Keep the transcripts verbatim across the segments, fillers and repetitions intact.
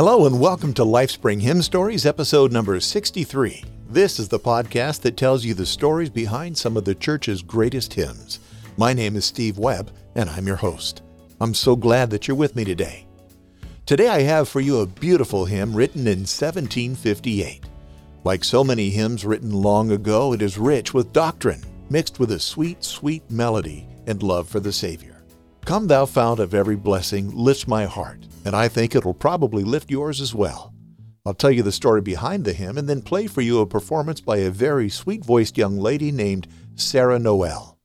Hello and welcome to LifeSpring Hymn Stories, episode number sixty-three. This is the podcast that tells you the stories behind some of the church's greatest hymns. My name is Steve Webb, and I'm your host. I'm so glad that you're with me today. Today I have for you a beautiful hymn written in seventeen fifty-eight. Like so many hymns written long ago, it is rich with doctrine, mixed with a sweet, sweet melody and love for the Savior. Come thou fount of every blessing, lift my heart. And I think it'll probably lift yours as well. I'll tell you the story behind the hymn and then play for you a performance by a very sweet-voiced young lady named Sarah Noel.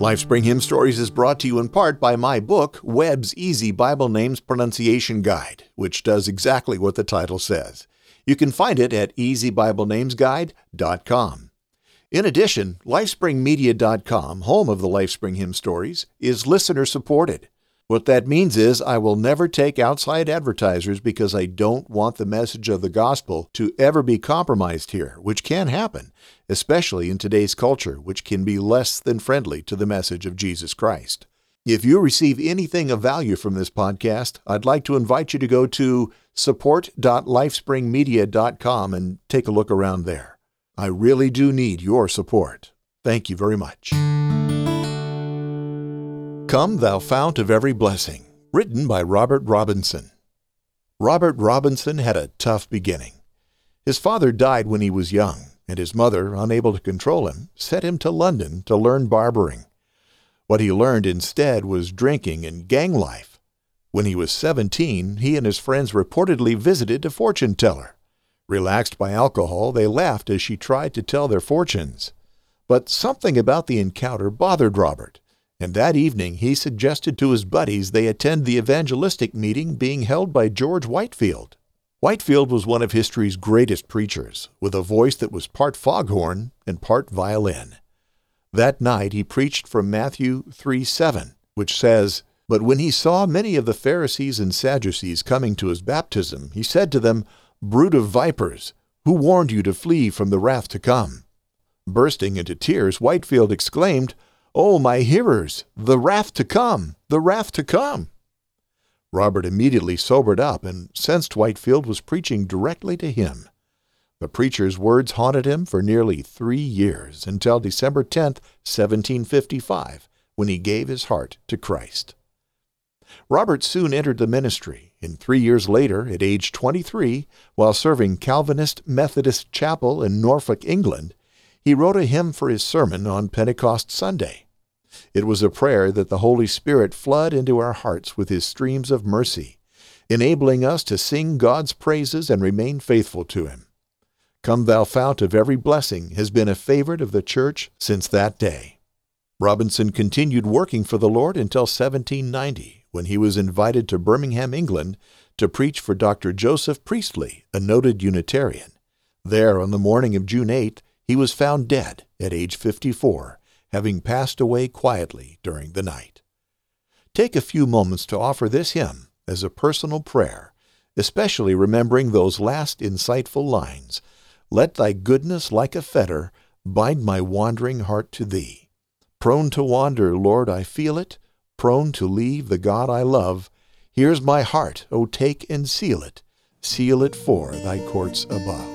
LifeSpring Hymn Stories is brought to you in part by my book, Webb's Easy Bible Names Pronunciation Guide, which does exactly what the title says. You can find it at easy bible names guide dot com. In addition, Lifespring Media dot com, home of the LifeSpring Hymn Stories, is listener-supported. What that means is I will never take outside advertisers because I don't want the message of the gospel to ever be compromised here, which can happen, especially in today's culture, which can be less than friendly to the message of Jesus Christ. If you receive anything of value from this podcast, I'd like to invite you to go to support dot lifespring media dot com and take a look around there. I really do need your support. Thank you very much. Come, Thou Fount of Every Blessing, written by Robert Robinson. Robert Robinson had a tough beginning. His father died when he was young, and his mother, unable to control him, sent him to London to learn barbering. What he learned instead was drinking and gang life. When he was seventeen, he and his friends reportedly visited a fortune teller. Relaxed by alcohol, they laughed as she tried to tell their fortunes. But something about the encounter bothered Robert, and that evening he suggested to his buddies they attend the evangelistic meeting being held by George Whitefield. Whitefield was one of history's greatest preachers, with a voice that was part foghorn and part violin. That night he preached from Matthew three seven, which says, "But when he saw many of the Pharisees and Sadducees coming to his baptism, he said to them, 'Brood of vipers, who warned you to flee from the wrath to come?' Bursting into tears, Whitefield exclaimed, 'Oh, my hearers, the wrath to come, the wrath to come!'" Robert immediately sobered up and sensed Whitefield was preaching directly to him. The preacher's words haunted him for nearly three years, until December tenth, seventeen fifty-five, when he gave his heart to Christ. Robert soon entered the ministry, and three years later, at age twenty-three, while serving Calvinist Methodist Chapel in Norfolk, England, he wrote a hymn for his sermon on Pentecost Sunday. It was a prayer that the Holy Spirit flood into our hearts with his streams of mercy, enabling us to sing God's praises and remain faithful to him. "Come Thou Fount of Every Blessing" has been a favorite of the church since that day. Robinson continued working for the Lord until seventeen ninety, when he was invited to Birmingham, England, to preach for Doctor Joseph Priestley, a noted Unitarian. There, on the morning of June eighth, he was found dead at age fifty-four, having passed away quietly during the night. Take a few moments to offer this hymn as a personal prayer, especially remembering those last insightful lines, "Let thy goodness like a fetter bind my wandering heart to thee. Prone to wander, Lord, I feel it, prone to leave the God I love. Here's my heart, O take and seal it, seal it for thy courts above."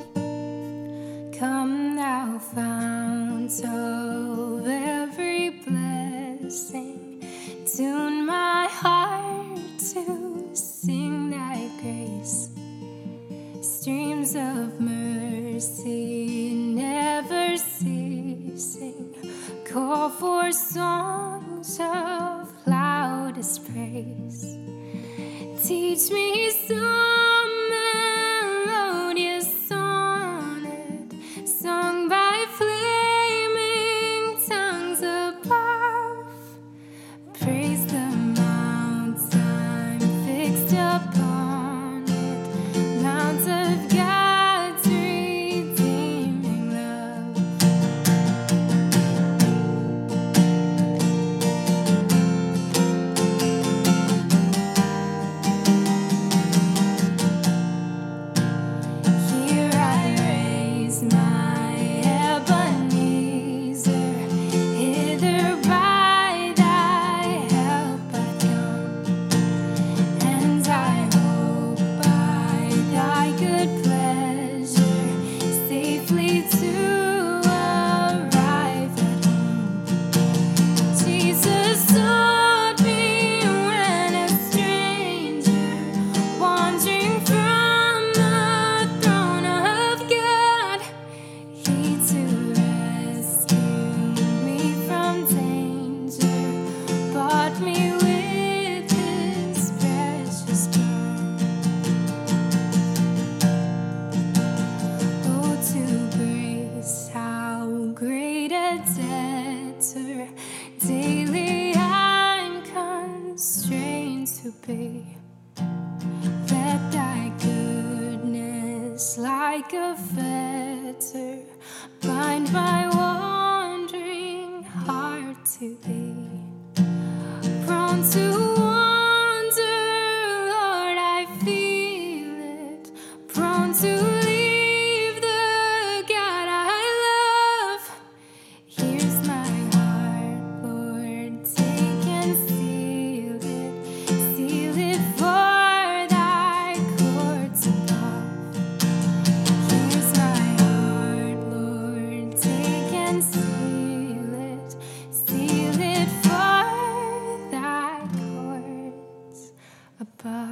Come thou fount of every blessing, tune my heart to sing thy grace. Streams of mercy never ceasing, call for songs of loudest praise. Teach me some melodious sonnet, sung by flaming tongues above. Praise the mount I'm fixed upon it, mount of God's redeeming love. like a fetter, bind my wandering heart to thee. Prone to wander, Lord, I feel it. Prone to leave the God I love. Here's my heart, Lord, take and seal it. Seal it for thy courts above. Here's my heart, Lord, take and seal it. Seal it for thy courts above.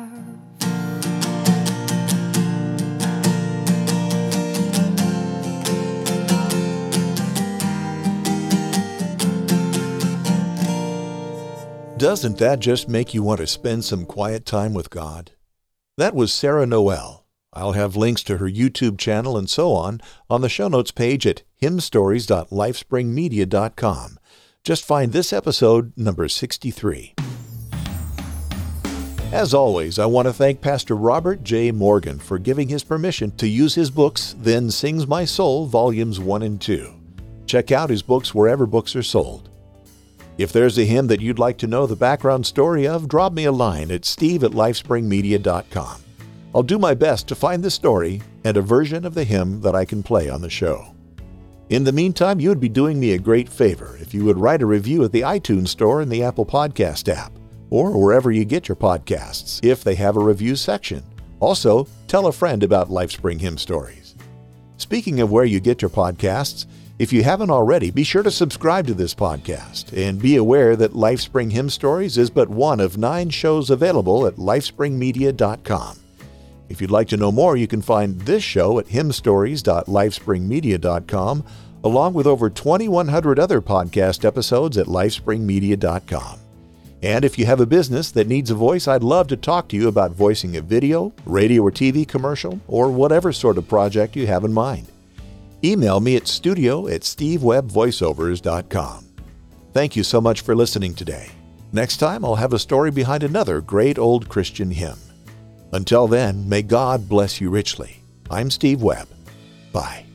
Doesn't that just make you want to spend some quiet time with God? That was Sarah Noel. I'll have links to her YouTube channel and so on on the show notes page at hymn stories dot life spring media dot com. Just find this episode, number sixty-three. As always, I want to thank Pastor Robert J. Morgan for giving his permission to use his books, Then Sings My Soul, Volumes one and two. Check out his books wherever books are sold. If there's a hymn that you'd like to know the background story of, drop me a line at steve at life spring media dot com. I'll do my best to find the story and a version of the hymn that I can play on the show. In the meantime, you would be doing me a great favor if you would write a review at the iTunes Store and the Apple Podcast app, or wherever you get your podcasts, if they have a review section. Also, tell a friend about LifeSpring Hymn Stories. Speaking of where you get your podcasts, if you haven't already, be sure to subscribe to this podcast, and be aware that LifeSpring Hymn Stories is but one of nine shows available at life spring media dot com. If you'd like to know more, you can find this show at hymn stories dot life spring media dot com, along with over twenty-one hundred other podcast episodes at life spring media dot com. And if you have a business that needs a voice, I'd love to talk to you about voicing a video, radio or T V commercial, or whatever sort of project you have in mind. Email me at studio at steve web voiceovers dot com. Thank you so much for listening today. Next time, I'll have a story behind another great old Christian hymn. Until then, may God bless you richly. I'm Steve Webb. Bye.